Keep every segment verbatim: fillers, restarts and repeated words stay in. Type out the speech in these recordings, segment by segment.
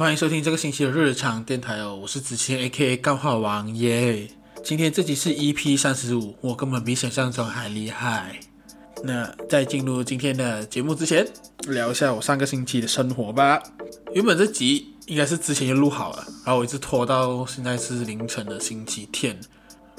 欢迎收听这个星期的日常电台哦，我是子谦 A K A 干话王耶。今天这集是 E P 三十五，我根本比想象中还厉害。那在进入今天的节目之前，聊一下我上个星期的生活吧。原本这集应该是之前就录好了，然后我一直拖到现在是凌晨的星期天，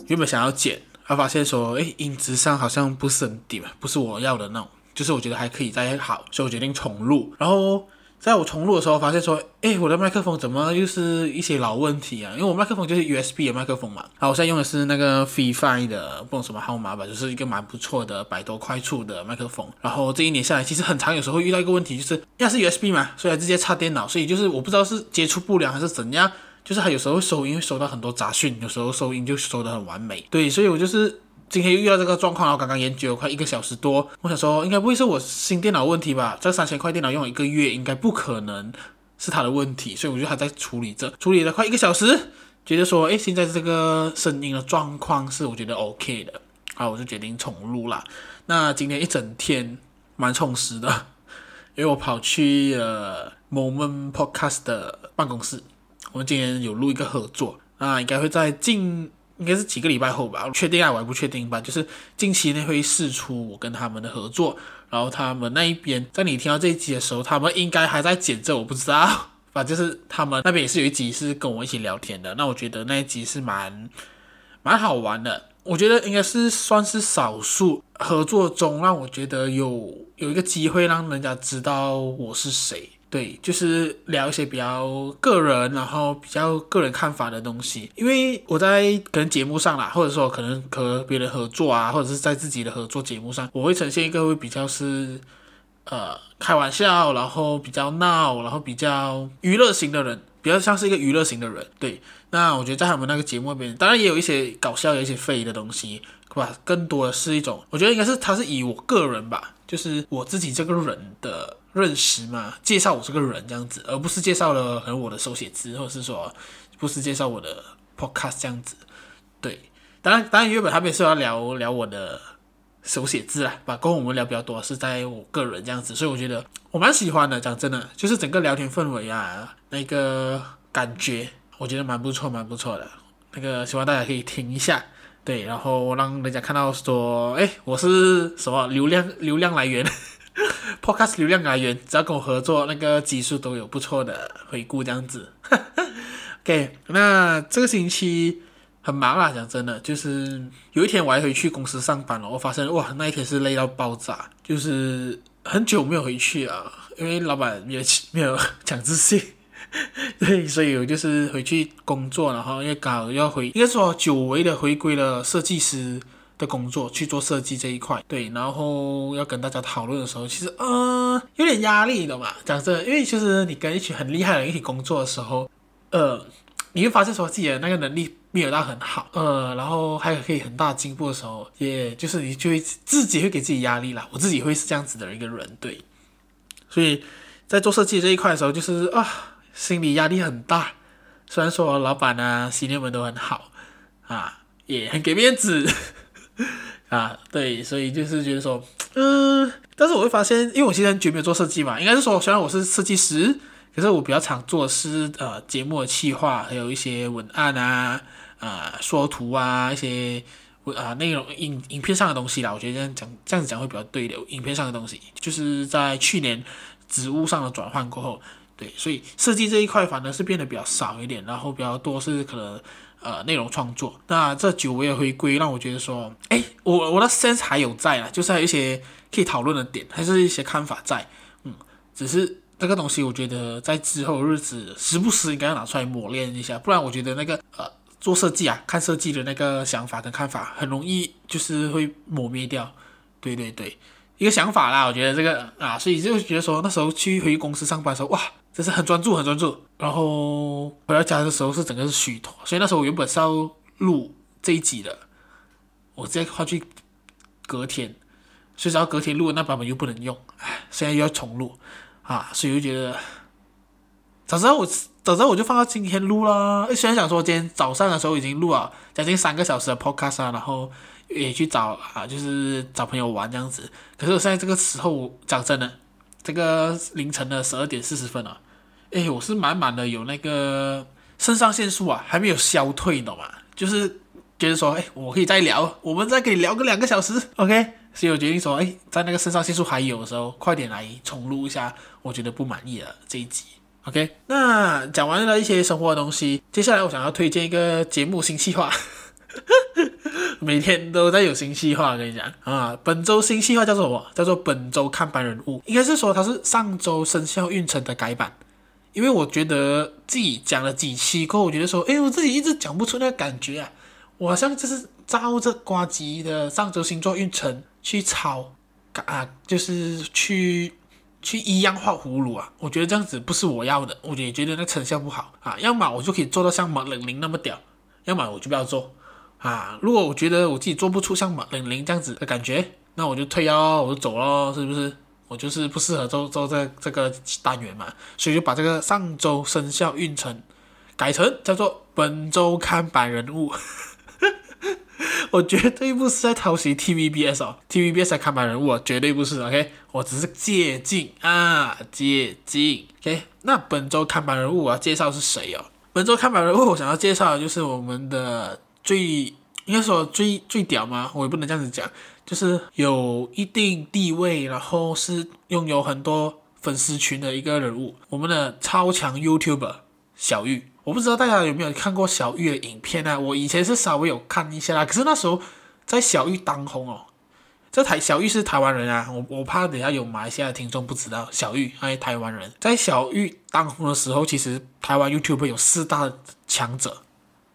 原本想要剪，然后发现说诶音质上好像不是很顶，不是我要的那种，就是我觉得还可以再好，所以我决定重录。然后在我重录的时候发现说诶我的麦克风怎么又是一些老问题啊，因为我麦克风就是 U S B 的麦克风嘛，然后我现在用的是那个 FIFINE 的不懂什么号码吧，就是一个蛮不错的百多块处的麦克风。然后这一年下来其实很常有时候会遇到一个问题，就是因为是 U S B 嘛，所以直接插电脑，所以就是我不知道是接触不良还是怎样，就是它有时候收音会收到很多杂讯，有时候收音就收得很完美。对，所以我就是今天又遇到这个状况，然后刚刚研究快一个小时多，我想说应该不会是我新电脑问题吧，这三千块电脑用了一个月应该不可能是他的问题，所以我就还在处理着，处理了快一个小时，觉得说诶现在这个声音的状况是我觉得 OK 的，好我就决定重录啦。那今天一整天蛮充实的，因为我跑去呃 Moment Podcast 的办公室，我们今天有录一个合作，那应该会在近应该是几个礼拜后吧，确定啊我还不确定吧，就是近期内会释出我跟他们的合作，然后他们那一边在你听到这一集的时候他们应该还在剪着，我不知道，反正就是他们那边也是有一集是跟我一起聊天的，那我觉得那一集是蛮蛮好玩的，我觉得应该是算是少数合作中让我觉得有有一个机会让人家知道我是谁。对，就是聊一些比较个人然后比较个人看法的东西，因为我在可能节目上啦，或者说可能和别人合作啊，或者是在自己的合作节目上，我会呈现一个会比较是呃开玩笑，然后比较闹，然后比较娱乐型的人，比较像是一个娱乐型的人。对，那我觉得在他们那个节目那边当然也有一些搞笑，有一些废的东西吧，更多的是一种我觉得应该是他是以我个人吧，就是我自己这个人的认识嘛，介绍我这个人这样子，而不是介绍了可能我的手写字，或者是说不是介绍我的 podcast 这样子。对，当然当然原本他们也是要聊聊我的手写字啦，把跟我们聊比较多是在我个人这样子，所以我觉得我蛮喜欢的，讲真的就是整个聊天氛围啊，那个感觉我觉得蛮不错蛮不错的，那个希望大家可以听一下。对，然后让人家看到说诶我是什么流量流量来源podcast 流量来源，只要跟我合作那个集数都有不错的回顾这样子OK， 那这个星期很忙啦，讲真的就是有一天我还回去公司上班了，我发现哇那一天是累到爆炸，就是很久没有回去啊，因为老板没有没有强制性对，所以我就是回去工作，然后因为刚好要回应该说久违的回归了设计师的工作，去做设计这一块。对，然后要跟大家讨论的时候其实呃有点压力的嘛，讲真的，因为其实你跟一群很厉害的人一起工作的时候呃你会发现说自己的那个能力没有到很好呃然后还可以很大进步的时候，也就是你就会自己会给自己压力啦，我自己会是这样子的一个人。对，所以在做设计这一块的时候就是啊心理压力很大，虽然说老板啊新人们都很好啊，也很给面子啊，对，所以就是觉得说，嗯，但是我会发现，因为我现在很久没有做设计嘛，应该是说，虽然我是设计师，可是我比较常做的是呃节目的企划，还有一些文案啊、啊、呃、说图啊一些啊内容影影片上的东西啦。我觉得这样讲这样子讲会比较对的，影片上的东西就是在去年职务上的转换过后，对，所以设计这一块反而是变得比较少一点，然后比较多是可能。呃，内容创作，那这久违的回归让我觉得说，哎，我我的 sense 还有在啦，就是还有一些可以讨论的点，还是一些看法在，嗯，只是那个东西我觉得在之后日子时不时应该要拿出来磨练一下，不然我觉得那个呃做设计啊，看设计的那个想法跟看法很容易就是会磨灭掉，对对对，一个想法啦，我觉得这个啊，所以就觉得说那时候去回公司上班的时候，哇。真是很专注很专注，然后回到家的时候是整个是虚脱，所以那时候我原本是要录这一集的，我直接换去隔天，所以只要隔天录的那版本又不能用，现在又要重录啊，所以就觉得早知道我早知道我就放到今天录啦，虽然想说今天早上的时候已经录了将近三个小时的 podcast 啊，然后也去找啊就是找朋友玩这样子，可是我现在这个时候讲真的这个凌晨的十二点四十分啊，哎，我是满满的有那个肾上腺素啊，还没有消退，你懂吗？就是觉得说，哎，我可以再聊，我们再可以聊个两个小时 ，OK。所以我决定说，哎，在那个肾上腺素还有的时候，快点来重录一下，我觉得不满意了这一集。OK， 那讲完了一些生活的东西，接下来我想要推荐一个节目新企划。每天都在有新企划，跟你讲啊，本周新企划叫做什么？叫做本周看板人物，应该是说它是上周生肖运程的改版。因为我觉得自己讲了几期过，我觉得说，哎，我自己一直讲不出那个感觉啊，我好像就是照着呱吉的上周星座运程去抄啊，就是去。去一样画葫芦啊，我觉得这样子不是我要的，我也觉得那成效不好啊。要么我就可以做到像马冷玲那么屌，要么我就不要做啊。如果我觉得我自己做不出像马冷玲这样子的感觉，那我就退哦，我就走咯，是不是？我就是不适合做做这这个单元嘛，所以就把这个上周生肖运程改成叫做本周看板人物。我绝对不是在抄袭 T V B S 哦 ，T V B S 的看板人物、哦、绝对不是 ，OK， 我只是借镜啊，借镜 ，OK。那本周看板人物我要介绍是谁哦？本周看板人物我想要介绍的就是我们的最，应该说最最屌吗？我也不能这样子讲，就是有一定地位，然后是拥有很多粉丝群的一个人物，我们的超强 YouTuber 小玉。我不知道大家有没有看过小玉的影片啊，我以前是稍微有看一下啦，可是那时候在小玉当红哦，这台小玉是台湾人啊，我我怕等一下有马来西亚的听众不知道小玉，他是台湾人。在小玉当红的时候，其实台湾 YouTuber 有四大强者，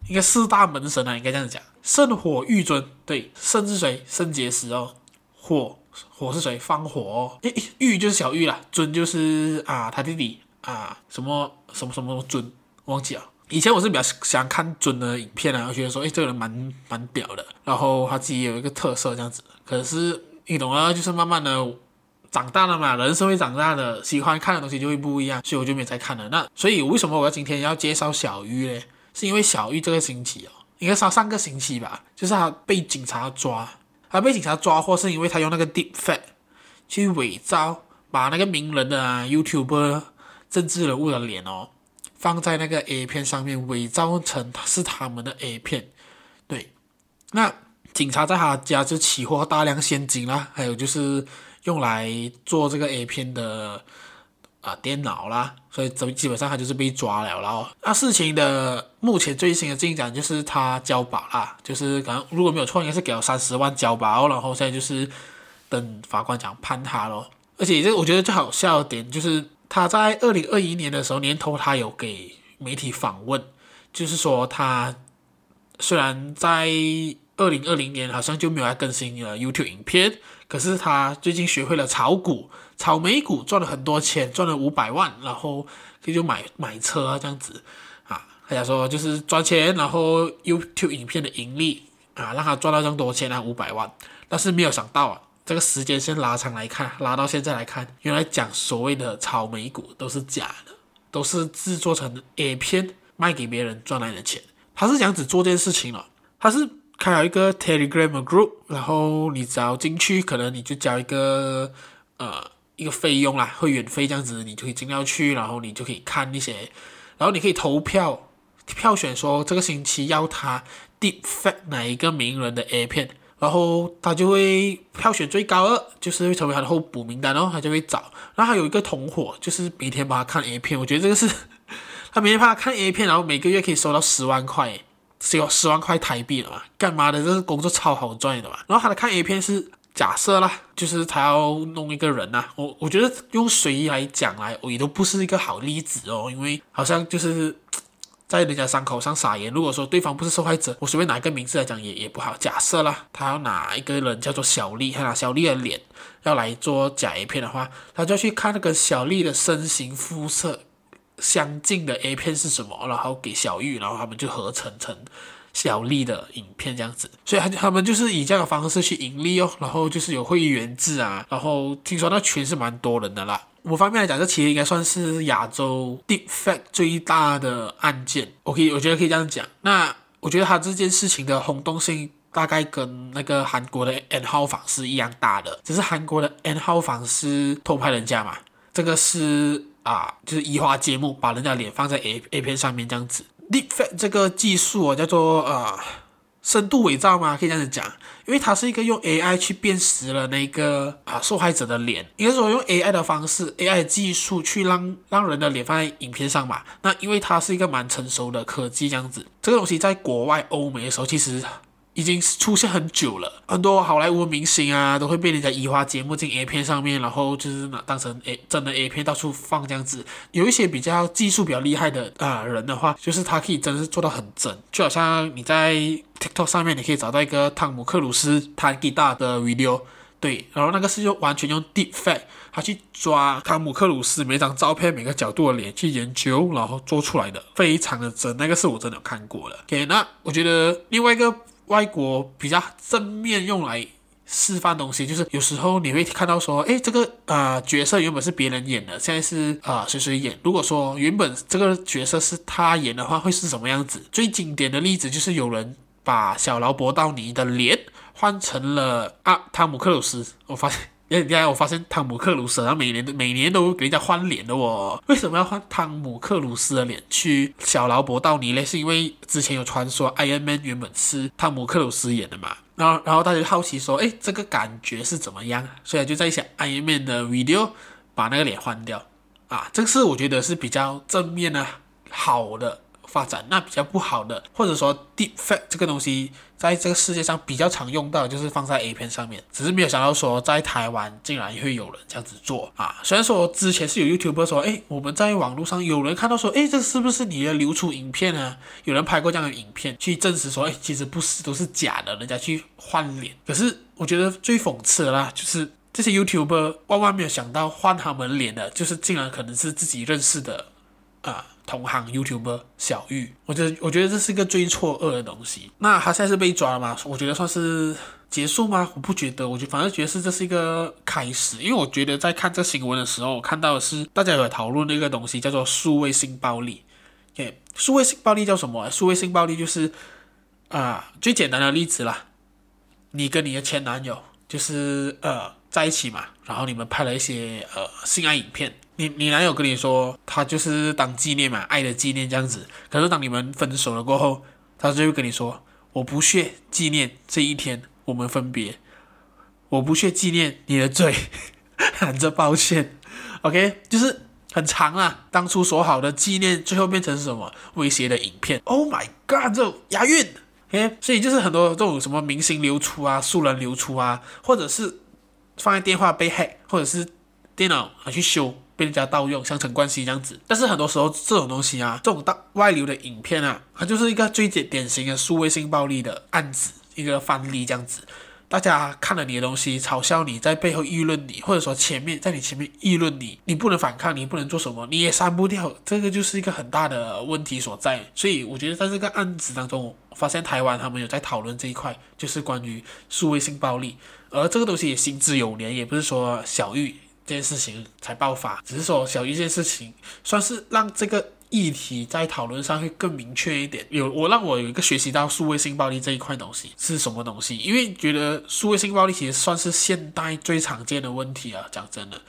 应该四大门神啊，应该这样讲。圣火玉尊，对，圣是谁？圣结石哦，火火是谁？放火哦，诶，玉就是小玉啦，尊就是啊他弟弟啊，什么什么什么尊。忘记了，以前我是比较想看尊的影片啊，我觉得说，哎，这个人蛮蛮屌的，然后他自己也有一个特色这样子。可是你懂啊，就是慢慢的长大了嘛，人是会长大的，喜欢看的东西就会不一样，所以我就没再看了。那所以为什么我要今天要介绍小玉嘞？是因为小玉这个星期哦，应该是上个星期吧，就是他被警察抓，他被警察抓获是因为他用那个 Deepfake 去伪造，把那个名人的、啊、YouTuber 政治人物的脸哦。放在那个 A 片上面，伪造成是他们的 A 片，对。那警察在他家就起获大量现金啦，还有就是用来做这个 A 片的啊、呃、电脑啦，所以基本上他就是被抓了啦、哦。那事情的目前最新的进展就是他交保啦，就是可能如果没有错，应该是给了三十万交保，然后现在就是等法官讲判他咯。而且这我觉得最好笑的点就是。他在二零二一年的时候年头他有给媒体访问，就是说他虽然在二零二零年好像就没有来更新了 YouTube 影片，可是他最近学会了炒股，炒美股赚了很多钱，赚了五百万，然后就买买车啊这样子啊。他想说就是赚钱，然后 YouTube 影片的盈利啊，让他赚到这么多钱啊，五百万。但是没有想到啊，这个时间线拉长来看，拉到现在来看，原来讲所谓的炒美股都是假的，都是制作成 A 片卖给别人赚来的钱。他是这样子做这件事情了，他是开了一个 Telegram group， 然后你只要进去，可能你就交一个呃一个费用啦，会员费这样子，你就可以进到去，然后你就可以看一些，然后你可以投票票选说这个星期要他 deepfake 哪一个名人的 A 片。然后他就会票选最高的，就是会成为他的候补名单，然后他就会找。然后他有一个同伙，就是每天帮他看 A 片，我觉得这个是他每天帮他看 A 片，然后每个月可以收到十万块，收十万块台币了嘛？干嘛的？这个工作超好赚的嘛。然后他的看 A 片是假设啦，就是他要弄一个人呐、啊。我我觉得用谁来讲来，我也都不是一个好例子哦，因为好像就是。在人家伤口上撒盐，如果说对方不是受害者，我随便拿一个名字来讲也也不好。假设啦，他要拿一个人叫做小丽，他拿小丽的脸要来做假 A 片的话，他就要去看那个小丽的身形肤色相近的 A 片是什么，然后给小玉，然后他们就合成成小丽的影片这样子。所以他们就是以这样的方式去盈利哦，然后就是有会员制啊，然后听说那群是蛮多人的啦。我方面来讲，这其实应该算是亚洲 Deepfake 最大的案件。OK， 我觉得可以这样讲。那我觉得他这件事情的轰动性大概跟那个韩国的 N 号房是一样大的，只是韩国的 N 号房是偷拍人家嘛，这个是啊，就是移花接木，把人家脸放在 A, A 片上面这样子。Deepfake 这个技术、哦、叫做呃深度伪造嘛，可以这样子讲，因为它是一个用 A I 去辨识了那个啊受害者的脸，应该说用 A I 的方式 A I 技术去让让人的脸放在影片上嘛。那因为它是一个蛮成熟的科技这样子，这个东西在国外欧美的时候其实已经出现很久了，很多好莱坞明星啊都会被人家移花接木进 A 片上面，然后就是当成 A, 真的 A 片到处放这样子。有一些比较技术比较厉害的、呃、人的话，就是他可以真的是做到很真，就好像你在 TikTok 上面你可以找到一个汤姆克鲁斯弹吉他的 video， 对，然后那个是用完全用 Deepfake， 他去抓汤姆克鲁斯每张照片每个角度的脸去研究，然后做出来的非常的真，那个是我真的有看过的。 OK， 那我觉得另外一个外国比较正面用来示范东西，就是有时候你会看到说，诶，这个呃角色原本是别人演的，现在是呃谁谁演，如果说原本这个角色是他演的话会是什么样子。最经典的例子就是有人把小劳勃道尼的脸换成了啊汤姆克鲁斯。我发现原来我发现汤姆克鲁斯他每年每年都给人家换脸的哦。为什么要换汤姆克鲁斯的脸去小劳勃道尼呢？是因为之前有传说 Iron Man 原本是汤姆克鲁斯演的嘛，然后然后大家就好奇说，诶，这个感觉是怎么样，所以就在一些 Iron Man 的 video 把那个脸换掉啊。这是我觉得是比较正面的好的发展。那比较不好的，或者说 Deepfake 这个东西在这个世界上比较常用到，就是放在 A 片上面，只是没有想到说在台湾竟然会有人这样子做啊。虽然说之前是有 YouTuber 说，诶，我们在网络上有人看到说，诶，这是不是你的流出影片啊，有人拍过这样的影片去证实说，诶，其实不是，都是假的，人家去换脸。可是我觉得最讽刺的啦，就是这些 YouTuber 万万没有想到换他们脸的就是竟然可能是自己认识的啊同行 YouTuber 小玉。我觉得我觉得这是一个最错愕的东西。那他现在是被抓了吗？我觉得算是结束吗？我不觉得，我就反正觉得是这是一个开始。因为我觉得在看这新闻的时候，我看到的是大家有讨论的一个东西叫做数位性暴力。Okay， 数位性暴力叫什么？数位性暴力就是呃最简单的例子啦，你跟你的前男友就是呃在一起嘛，然后你们拍了一些呃性爱影片。你你男友跟你说他就是当纪念嘛，爱的纪念这样子，可是当你们分手了过后，他就会跟你说，我不屑纪念这一天我们分别，我不屑纪念你的罪，喊着抱歉。 OK， 就是很长啦，当初说好的纪念最后变成什么威胁的影片。 Oh my god， 这押韵。 OK， 所以就是很多这种什么明星流出啊，素人流出啊，或者是放在电话被 hack， 或者是电脑拿去修被人家盗用，相成关系这样子。但是很多时候这种东西啊，这种外流的影片啊，它就是一个最典型的数位性暴力的案子，一个范例这样子。大家看了你的东西，嘲笑你，在背后议论你，或者说前面在你前面议论你，你不能反抗，你不能做什么，你也删不掉，这个就是一个很大的问题所在。所以我觉得在这个案子当中，我发现台湾他们有在讨论这一块，就是关于数位性暴力，而这个东西也行之有年，也不是说小玉这件事情才爆发，只是说小玉这件事情算是让这个议题在讨论上会更明确一点。有我让我有一个学习到数位性暴力这一块东西是什么东西，因为觉得数位性暴力其实算是现代最常见的问题啊，讲真的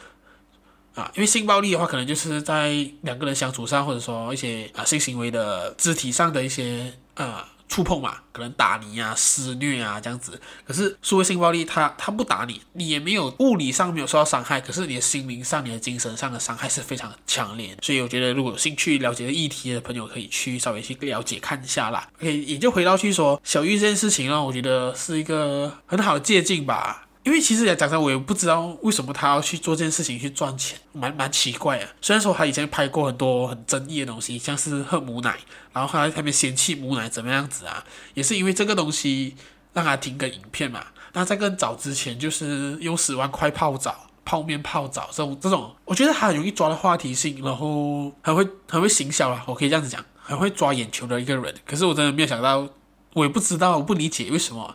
啊，因为性暴力的话可能就是在两个人相处上，或者说一些啊性行为的肢体上的一些啊触碰嘛，可能打你啊，施虐啊这样子。可是数位性暴力他他不打你，你也没有物理上没有受到伤害，可是你的心灵上你的精神上的伤害是非常强烈。所以我觉得如果有兴趣了解议题的朋友可以去稍微去了解看一下啦。 OK， 也就回到去说小玉这件事情呢，我觉得是一个很好的借鉴吧。因为其实讲真，我也不知道为什么他要去做这件事情去赚钱，蛮蛮奇怪的。虽然说他以前拍过很多很争议的东西，像是喝母奶，然后他在那边嫌弃母奶怎么样子啊，也是因为这个东西让他停更影片嘛。那在更早之前，就是用十万块泡澡、泡面泡澡这种这种，我觉得他很容易抓的话题性，然后很会很会行销啦，我可以这样子讲，很会抓眼球的一个人。可是我真的没有想到，我也不知道，我不理解为什么。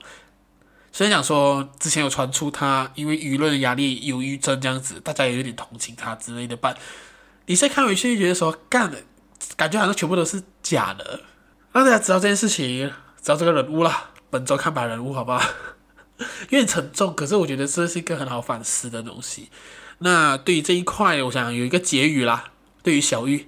虽然讲说之前有传出他因为舆论的压力忧郁症这样子，大家也有点同情他之类的吧，你现在看回去就觉得说干了，感觉好像全部都是假的。让大家知道这件事情，知道这个人物啦，本周看板人物好不好？有点沉重，可是我觉得这是一个很好反思的东西。那对于这一块我想有一个结语啦，对于小玉，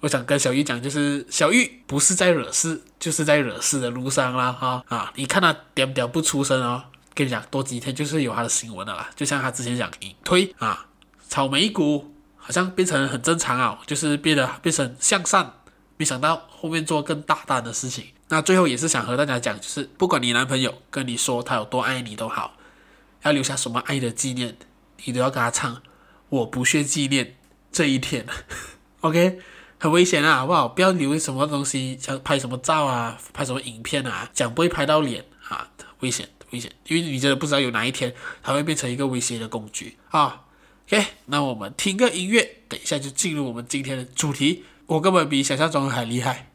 我想跟小玉讲，就是小玉不是在惹事，就是在惹事的路上啦哈啊！你看他点点不出声哦，跟你讲多几天就是有他的新闻了啦。就像他之前讲隐退啊，草莓股好像变成很正常啊，就是变得变成向善，没想到后面做更大胆的事情。那最后也是想和大家讲，就是不管你男朋友跟你说他有多爱你都好，要留下什么爱的纪念，你都要跟他唱我不屑纪念这一天OK， 很危险啊，好不好？不要留什么东西，想拍什么照啊，拍什么影片啊，讲不会拍到脸啊，危险危险，因为你真的不知道有哪一天它会变成一个威胁的工具啊。OK， 那我们听个音乐，等一下就进入我们今天的主题。我根本比想象中还厉害。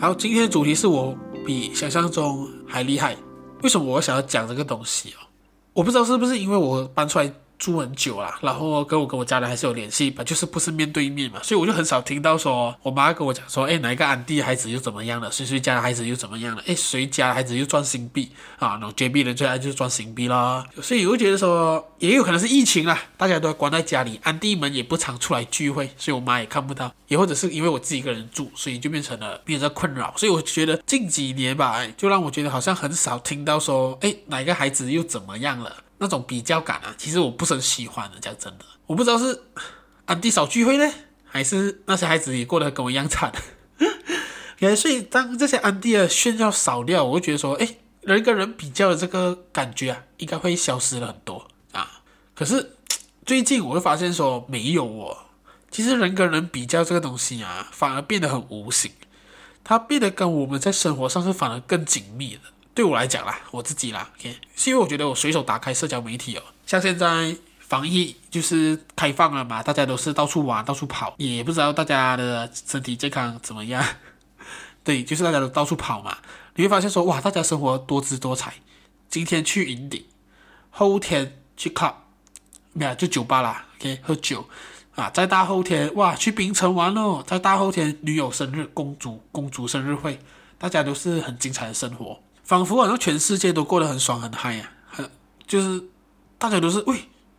好，今天的主题是我比想象中还厉害。为什么我想要讲这个东西哦？我不知道是不是因为我搬出来住很久啦，然后跟我跟我家人还是有联系吧，就是不是面对面嘛，所以我就很少听到说我妈跟我讲说，诶，哪一个安弟孩子又怎么样了，谁谁家的孩子又怎么样了，诶，谁家的孩子又赚新币啊，然后 J B 人最爱就是赚新币啦。所以我觉得说也有可能是疫情啦，大家都关在家里，安弟们也不常出来聚会，所以我妈也看不到，也或者是因为我自己一个人住，所以就变成了变成困扰。所以我觉得近几年吧，就让我觉得好像很少听到说，诶，哪一个孩子又怎么样了，那种比较感啊，其实我不是很喜欢的，讲真的。我不知道是安迪少聚会呢，还是那些孩子也过得跟我一样惨okay， 所以当这些安迪的炫耀少掉，我会觉得说诶，人跟人比较的这个感觉啊，应该会消失了很多啊。可是最近我会发现说没有哦，其实人跟人比较这个东西啊，反而变得很无形，它变得跟我们在生活上是反而更紧密的。对我来讲啦，我自己啦 okay， 是因为我觉得我随手打开社交媒体哦，像现在防疫就是开放了嘛，大家都是到处玩到处跑，也不知道大家的身体健康怎么样对，就是大家都到处跑嘛，你会发现说哇，大家生活多姿多彩，今天去营地，后天去 club 没有就酒吧啦 okay， 喝酒啊，再大后天哇去槟城玩咯，再大后天女友生日，公主公主生日会，大家都是很精彩的生活，仿佛好像全世界都过得很爽很嗨啊，就是大家都是喂，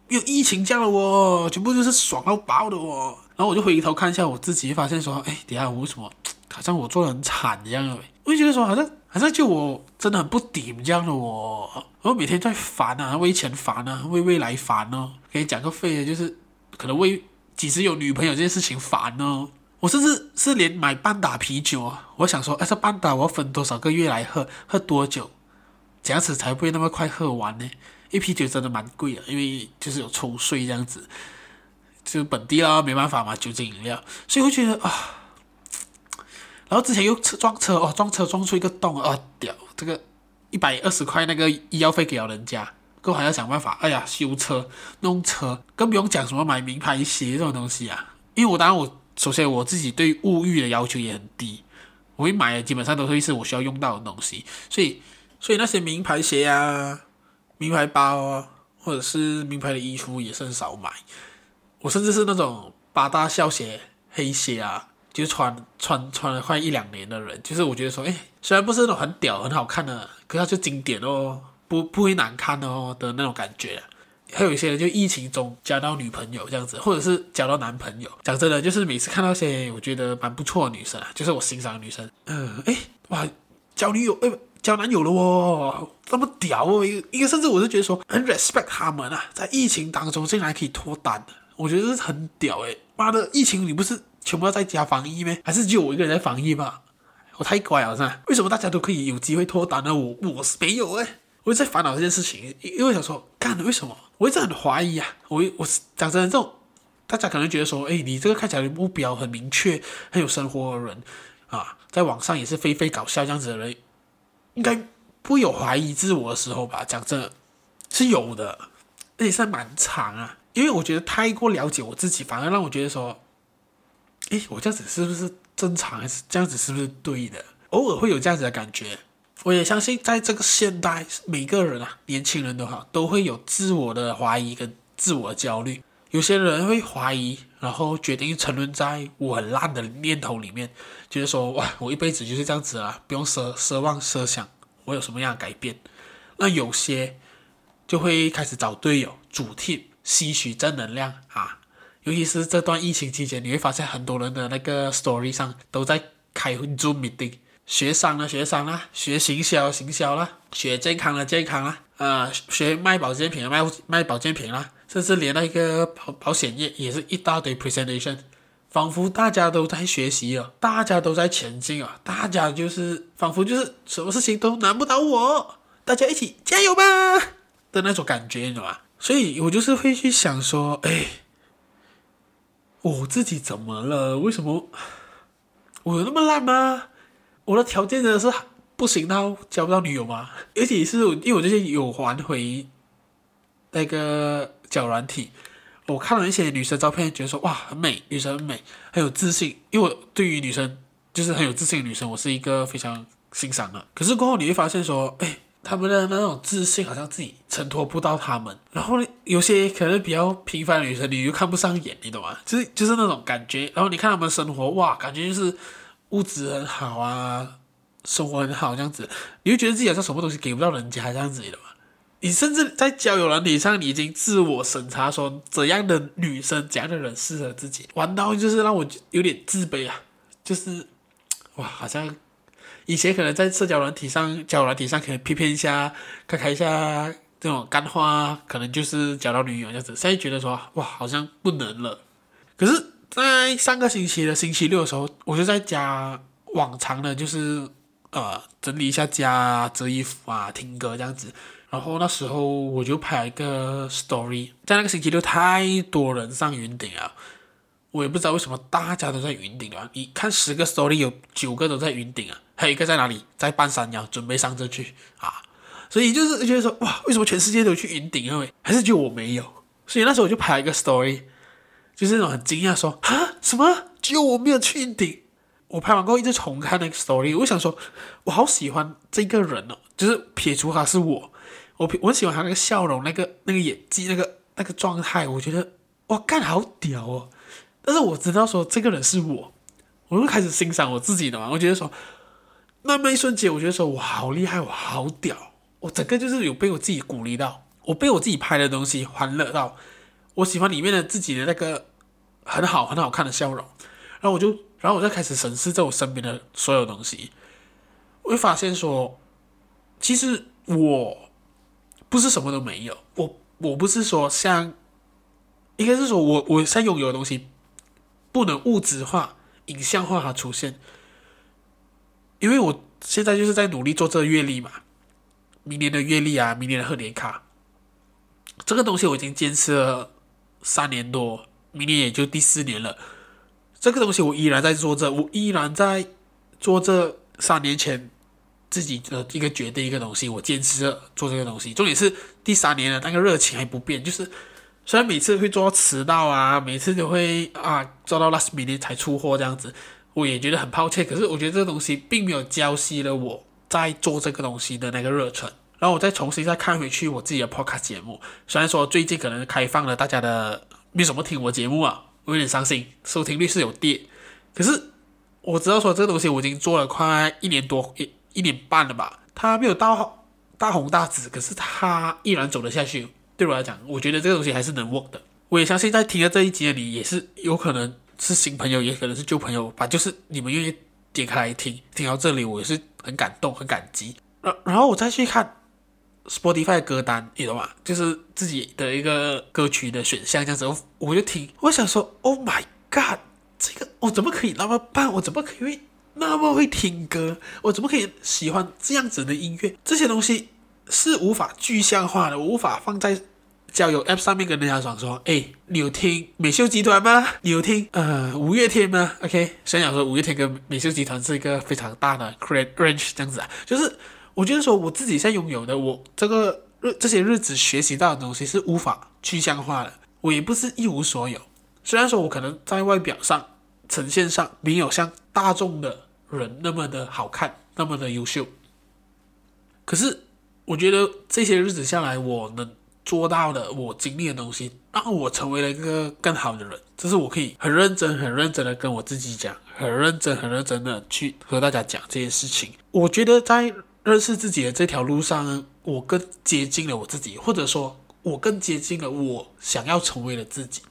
有疫情这样的哦，全部就是爽到爆的哦。然后我就回头看一下我自己，发现说，哎，等一下我为什么好像我做得很惨这样的？我就觉得说，好像好像就我真的很不顶这样的哦。我每天在烦啊，为钱烦啊，为未来烦哦。可以讲个废的，就是可能为几时有女朋友这件事情烦哦。我甚至是连买半打啤酒啊，我想说，哎，这半打我要分多少个月来喝，喝多久，这样子才不会那么快喝完呢？一啤酒真的蛮贵的，因为就是有抽税这样子，就本地啦，没办法嘛，酒精饮料，所以会觉得啊，然后之前又撞车哦，撞车撞出一个洞啊，屌，这个一百二十块那个医药费给了人家，够还要想办法，哎呀，修车弄车，更不用讲什么买名牌鞋这种东西啊，因为我当然我。首先我自己对物欲的要求也很低，我会买的基本上都会是我需要用到的东西，所以所以那些名牌鞋啊，名牌包啊，或者是名牌的衣服也是很少买，我甚至是那种八大校鞋黑鞋啊，就穿穿穿了快一两年的人，就是我觉得说，哎，虽然不是那种很屌很好看的，可是它就经典哦，不不会难看哦的那种感觉啊。还有一些人就疫情中交到女朋友这样子，或者是交到男朋友。讲真的，就是每次看到一些我觉得蛮不错的女生啊，就是我欣赏的女生，嗯，哎，哇，交女友，哎，交男友了哦，那么屌哦，一个一个，甚至我是觉得说很 respect 他们啊，在疫情当中竟然还可以脱单，我觉得是很屌哎，妈的，疫情你不是全部要在家防疫咩？还是只有我一个人在防疫吧？我太乖了是吧？为什么大家都可以有机会脱单呢？我我是没有哎。我在烦恼这件事情，因为想说，干为什么？我一直很怀疑啊！我我讲真的，这种大家可能觉得说，哎，你这个看起来目标很明确、很有生活的人啊，在网上也是非非搞笑这样子的人，应该不会有怀疑自我的时候吧？讲真的，是有的，而且是蛮长啊。因为我觉得太过了解我自己，反而让我觉得说，哎，我这样子是不是正常？还是这样子是不是对的？偶尔会有这样子的感觉。我也相信在这个现代，每个人啊，年轻人都好，都会有自我的怀疑跟自我的焦虑。有些人会怀疑，然后决定沉沦在我很烂的念头里面，觉得说哇，我一辈子就是这样子啦，不用奢奢望奢想我有什么样的改变。那有些就会开始找队友主 tip， 吸取正能量啊。尤其是这段疫情期间，你会发现很多人的那个 story 上都在开 Zoom meeting， 学商的学商啦，学行销行销啦，学健康的健康啦，呃，学卖保健品的 卖, 卖保健品啦，甚至连那个 保, 保险业也是一大堆 presentation， 仿佛大家都在学习哦，大家都在前进哦，大家就是仿佛就是什么事情都难不倒我，大家一起加油吧的那种感觉，你知道吗？所以我就是会去想说，哎。我自己怎么了？为什么我有那么烂吗？我的条件真的是不行到交不到女友吗？而且是因为我最近有还回那个交友软体，我看了一些女生照片，觉得说哇很美，女生很美，很有自信。因为我对于女生就是很有自信的女生，我是一个非常欣赏的。可是过后你会发现说，哎，她们的那种自信好像自己承托不到她们，然后有些可能比较平凡的女生你又看不上眼，你懂吗？就是就是那种感觉。然后你看她们生活，哇，感觉就是物质很好啊，生活很好这样子，你会觉得自己好像什么东西给不到人家这样子，你懂吗？你甚至在交友软体上，你已经自我审查说怎样的女生、怎样的人适合自己，玩到就是让我有点自卑啊，就是哇，好像。以前可能在社交软体上，交友软体上可能批评一下，开开一下这种干话，可能就是交到女友这样子。现在觉得说，哇，好像不能了。可是，在上个星期的星期六的时候，我就在家往常的，就是呃整理一下家，折衣服啊，听歌这样子。然后那时候我就拍了一个 story， 在那个星期六太多人上云顶了。我也不知道为什么大家都在云顶了，你看十个 story 有九个都在云顶啊，还有一个在哪里？在半山腰准备上这去啊，所以就是觉得说哇，为什么全世界都去云顶啊？还是就我没有？所以那时候我就拍了一个 story， 就是那种很惊讶说啊什么？只有我没有去云顶？我拍完过后一直重看那个 story， 我想说我好喜欢这个人哦，就是撇除他是我，我我很喜欢他那个笑容、那个那个演技、那个那个状态，我觉得哇干好屌哦。但是我知道说这个人是我，我就开始欣赏我自己的嘛。我觉得说，那么一瞬间，我觉得说我好厉害，我好屌，我整个就是有被我自己鼓励到，我被我自己拍的东西欢乐到，我喜欢里面的自己的那个很好很好看的笑容。然后我就，然后我就开始审视着我身边的所有东西，我会发现说，其实我不是什么都没有，我我不是说像，应该是说我我现在拥有的东西。不能物质化、影像化它出现，因为我现在就是在努力做这个月历嘛，明年的月历啊，明年的贺年卡，这个东西我已经坚持了三年多，明年也就第四年了。这个东西我依然在做着，我依然在做这三年前自己的一个决定一个东西，我坚持着做这个东西。重点是第三年的那个热情还不变，就是。虽然每次会做到迟到啊，每次都会啊做到 last minute 才出货这样子，我也觉得很抱歉。可是我觉得这个东西并没有浇熄了我在做这个东西的那个热忱。然后我再重新再看回去我自己的 podcast 节目，虽然说最近可能开放了大家的没什么听我节目啊，我有点伤心，收听率是有跌。可是我知道说这个东西我已经做了快一年多 一, 一年半了吧，它没有到大红大紫，可是它依然走得下去。对我来讲，我觉得这个东西还是能 work 的。我也相信在听了这一集的你，也是有可能是新朋友，也可能是旧朋友吧。就是你们愿意点开来听，听到这里我也是很感动、很感激。然然后我再去看 Spotify 的歌单，你懂吗？就是自己的一个歌曲的选项这样子，我我就听，我想说 ，Oh my God， 这个我怎么可以那么棒？我怎么可以那么会听歌？我怎么可以喜欢这样子的音乐？这些东西是无法具象化的，我无法放在。交友 App 上面跟人家讲说，哎，你有听美秀集团吗？你有听呃五月天吗 ？OK， 虽然讲说五月天跟美秀集团是一个非常大的 credit range 这样子啊，就是我觉得说我自己现在拥有的，我这个这些日子学习到的东西是无法具象化的，我也不是一无所有。虽然说我可能在外表上呈现上没有像大众的人那么的好看，那么的优秀，可是我觉得这些日子下来，我能。做到的我经历的东西让我成为了一个更好的人，这是我可以很认真很认真的跟我自己讲，很认真很认真的去和大家讲这件事情。我觉得在认识自己的这条路上呢，我更接近了我自己，或者说我更接近了我想要成为的自己。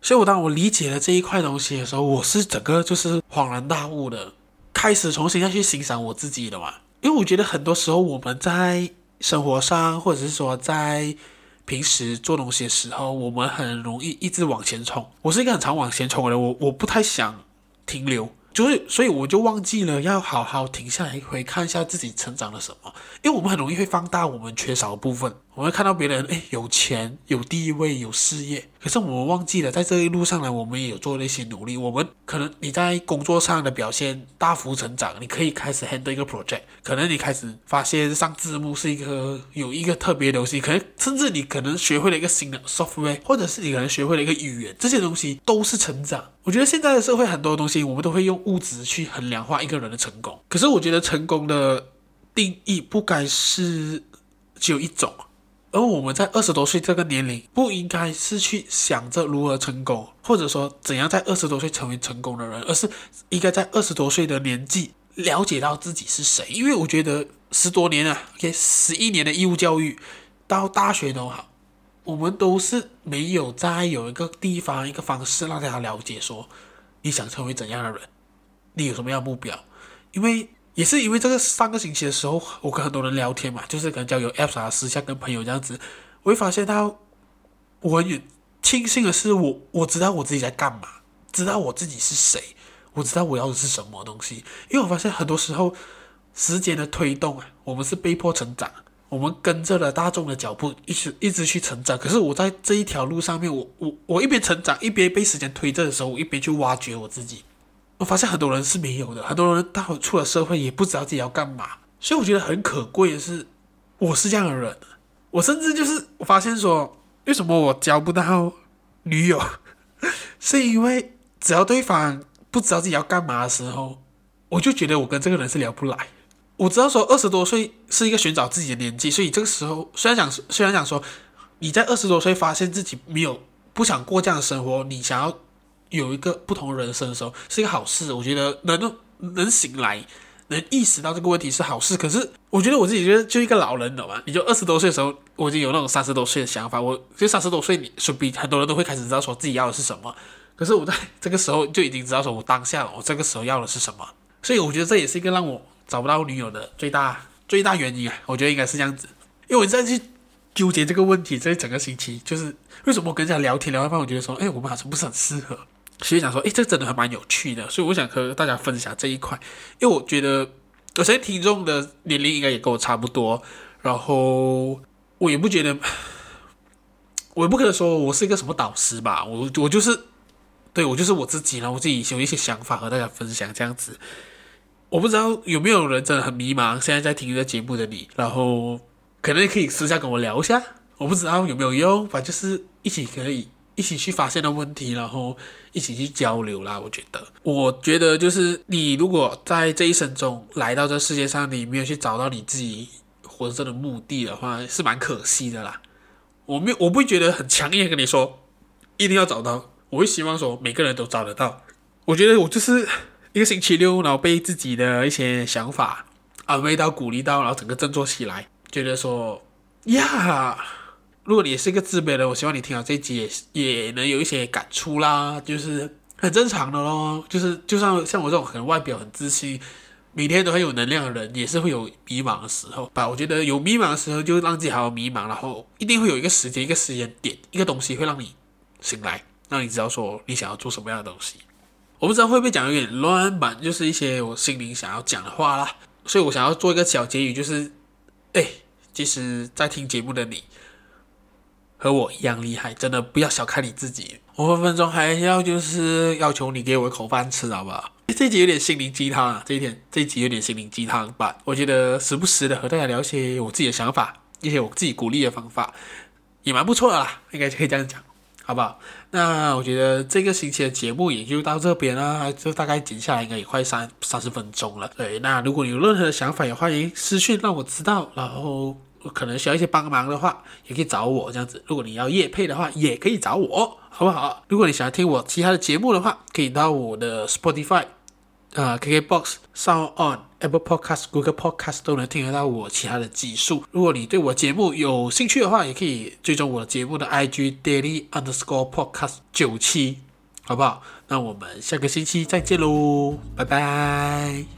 所以我当我理解了这一块东西的时候，我是整个就是恍然大悟的，开始重新要去欣赏我自己的嘛。因为我觉得很多时候我们在生活上，或者是说在平时做东西的时候，我们很容易一直往前冲。我是一个很常往前冲的人，我我不太想停留，就是所以我就忘记了要好好停下来回看一下自己成长了什么。因为我们很容易会放大我们缺少的部分，我们看到别人诶有钱、有地位、有事业，可是我们忘记了在这一路上来我们也有做了一些努力。我们可能你在工作上的表现大幅成长，你可以开始 handle 一个 project， 可能你开始发现上字幕是一个有一个特别的东西，可能甚至你可能学会了一个新的 software， 或者是你可能学会了一个语言，这些东西都是成长。我觉得现在的社会很多东西我们都会用物质去衡量化一个人的成功，可是我觉得成功的定义不该是只有一种。而我们在二十多岁这个年龄不应该是去想着如何成功，或者说怎样在二十多岁成为成功的人，而是应该在二十多岁的年纪了解到自己是谁。因为我觉得十多年啊， 十一 年的义务教育到大学都好，我们都是没有在有一个地方一个方式让大家了解说你想成为怎样的人，你有什么样的目标。因为也是因为这个上个星期的时候我跟很多人聊天嘛，就是可能交友 apps 啊，私下跟朋友这样子，我会发现到我很庆幸的是我我知道我自己在干嘛，知道我自己是谁，我知道我要的是什么东西。因为我发现很多时候时间的推动啊，我们是被迫成长，我们跟着了大众的脚步一直一直去成长。可是我在这一条路上面，我我我一边成长一边被时间推着的时候，我一边去挖掘我自己。我发现很多人是没有的，很多人到出了社会也不知道自己要干嘛。所以我觉得很可贵的是，我是这样的人。我甚至就是我发现说，为什么我交不到女友，是因为只要对方不知道自己要干嘛的时候，我就觉得我跟这个人是聊不来。我知道说二十多岁是一个寻找自己的年纪，所以这个时候虽然讲虽然讲说你在二十多岁发现自己没有不想过这样的生活，你想要有一个不同人生的时候是一个好事。我觉得能能醒来能意识到这个问题是好事。可是我觉得我自己觉得就一个老人了嘛，你就二十多岁的时候我已经有那种三十多岁的想法，我就三十多岁你说比很多人都会开始知道说自己要的是什么，可是我在这个时候就已经知道说我当下我这个时候要的是什么。所以我觉得这也是一个让我找不到女友的最大最大原因啊，我觉得应该是这样子。因为我在去纠结这个问题这整个星期，就是为什么我跟人家聊天聊一半，我觉得说哎，我们好像不是很适合，所以想说哎，这真的还蛮有趣的，所以我想和大家分享这一块。因为我觉得我现在听众的年龄应该也跟我差不多，然后我也不觉得我也不可能说我是一个什么导师吧，我我就是对我就是我自己，然后我自己有一些想法和大家分享这样子。我不知道有没有人真的很迷茫现在在听这节目的你，然后可能可以私下跟我聊一下，我不知道有没有用，反正就是一起可以一起去发现的问题，然后一起去交流啦。我觉得我觉得就是你如果在这一生中来到这世界上你没有去找到你自己活着的目的的话，是蛮可惜的啦。我没有我不会觉得很强烈跟你说一定要找到，我会希望说每个人都找得到。我觉得我就是一个星期六，然后被自己的一些想法安慰到、鼓励到，然后整个振作起来，觉得说呀，如果你也是一个自卑的人，我希望你听到这一集 也, 也能有一些感触啦，就是很正常的咯。就是就像像我这种很外表很自信、每天都很有能量的人，也是会有迷茫的时候吧。我觉得有迷茫的时候，就让自己好好迷茫，然后一定会有一个时间、一个时间点、一个东西会让你醒来，让你知道说你想要做什么样的东西。我不知道会不会讲有点乱吧，就是一些我心灵想要讲的话啦。所以我想要做一个小结语，就是哎，其实在听节目的你和我一样厉害，真的不要小看你自己。我分分钟还要就是要求你给我一口饭吃，好不好？这一集有点心灵鸡汤啊，这一天这一集有点心灵鸡汤吧。我觉得时不时的和大家聊一些我自己的想法，一些我自己鼓励的方法，也蛮不错的啦，应该可以这样讲，好不好？那我觉得这个星期的节目也就到这边啦，就大概剪下来应该也快三十分钟了。对，那如果你有任何的想法也欢迎私讯让我知道，然后可能需要一些帮忙的话也可以找我这样子。如果你要业配的话也可以找我，好不好？如果你想要听我其他的节目的话，可以到我的 Spotify 呃 K K B O X、SoundOn、Apple Podcast、Google Podcast 都能听得到我其他的集数。如果你对我节目有兴趣的话，也可以追踪我节目的 I G Daily Underscore Podcast 九七，好不好？那我们下个星期再见喽，拜拜。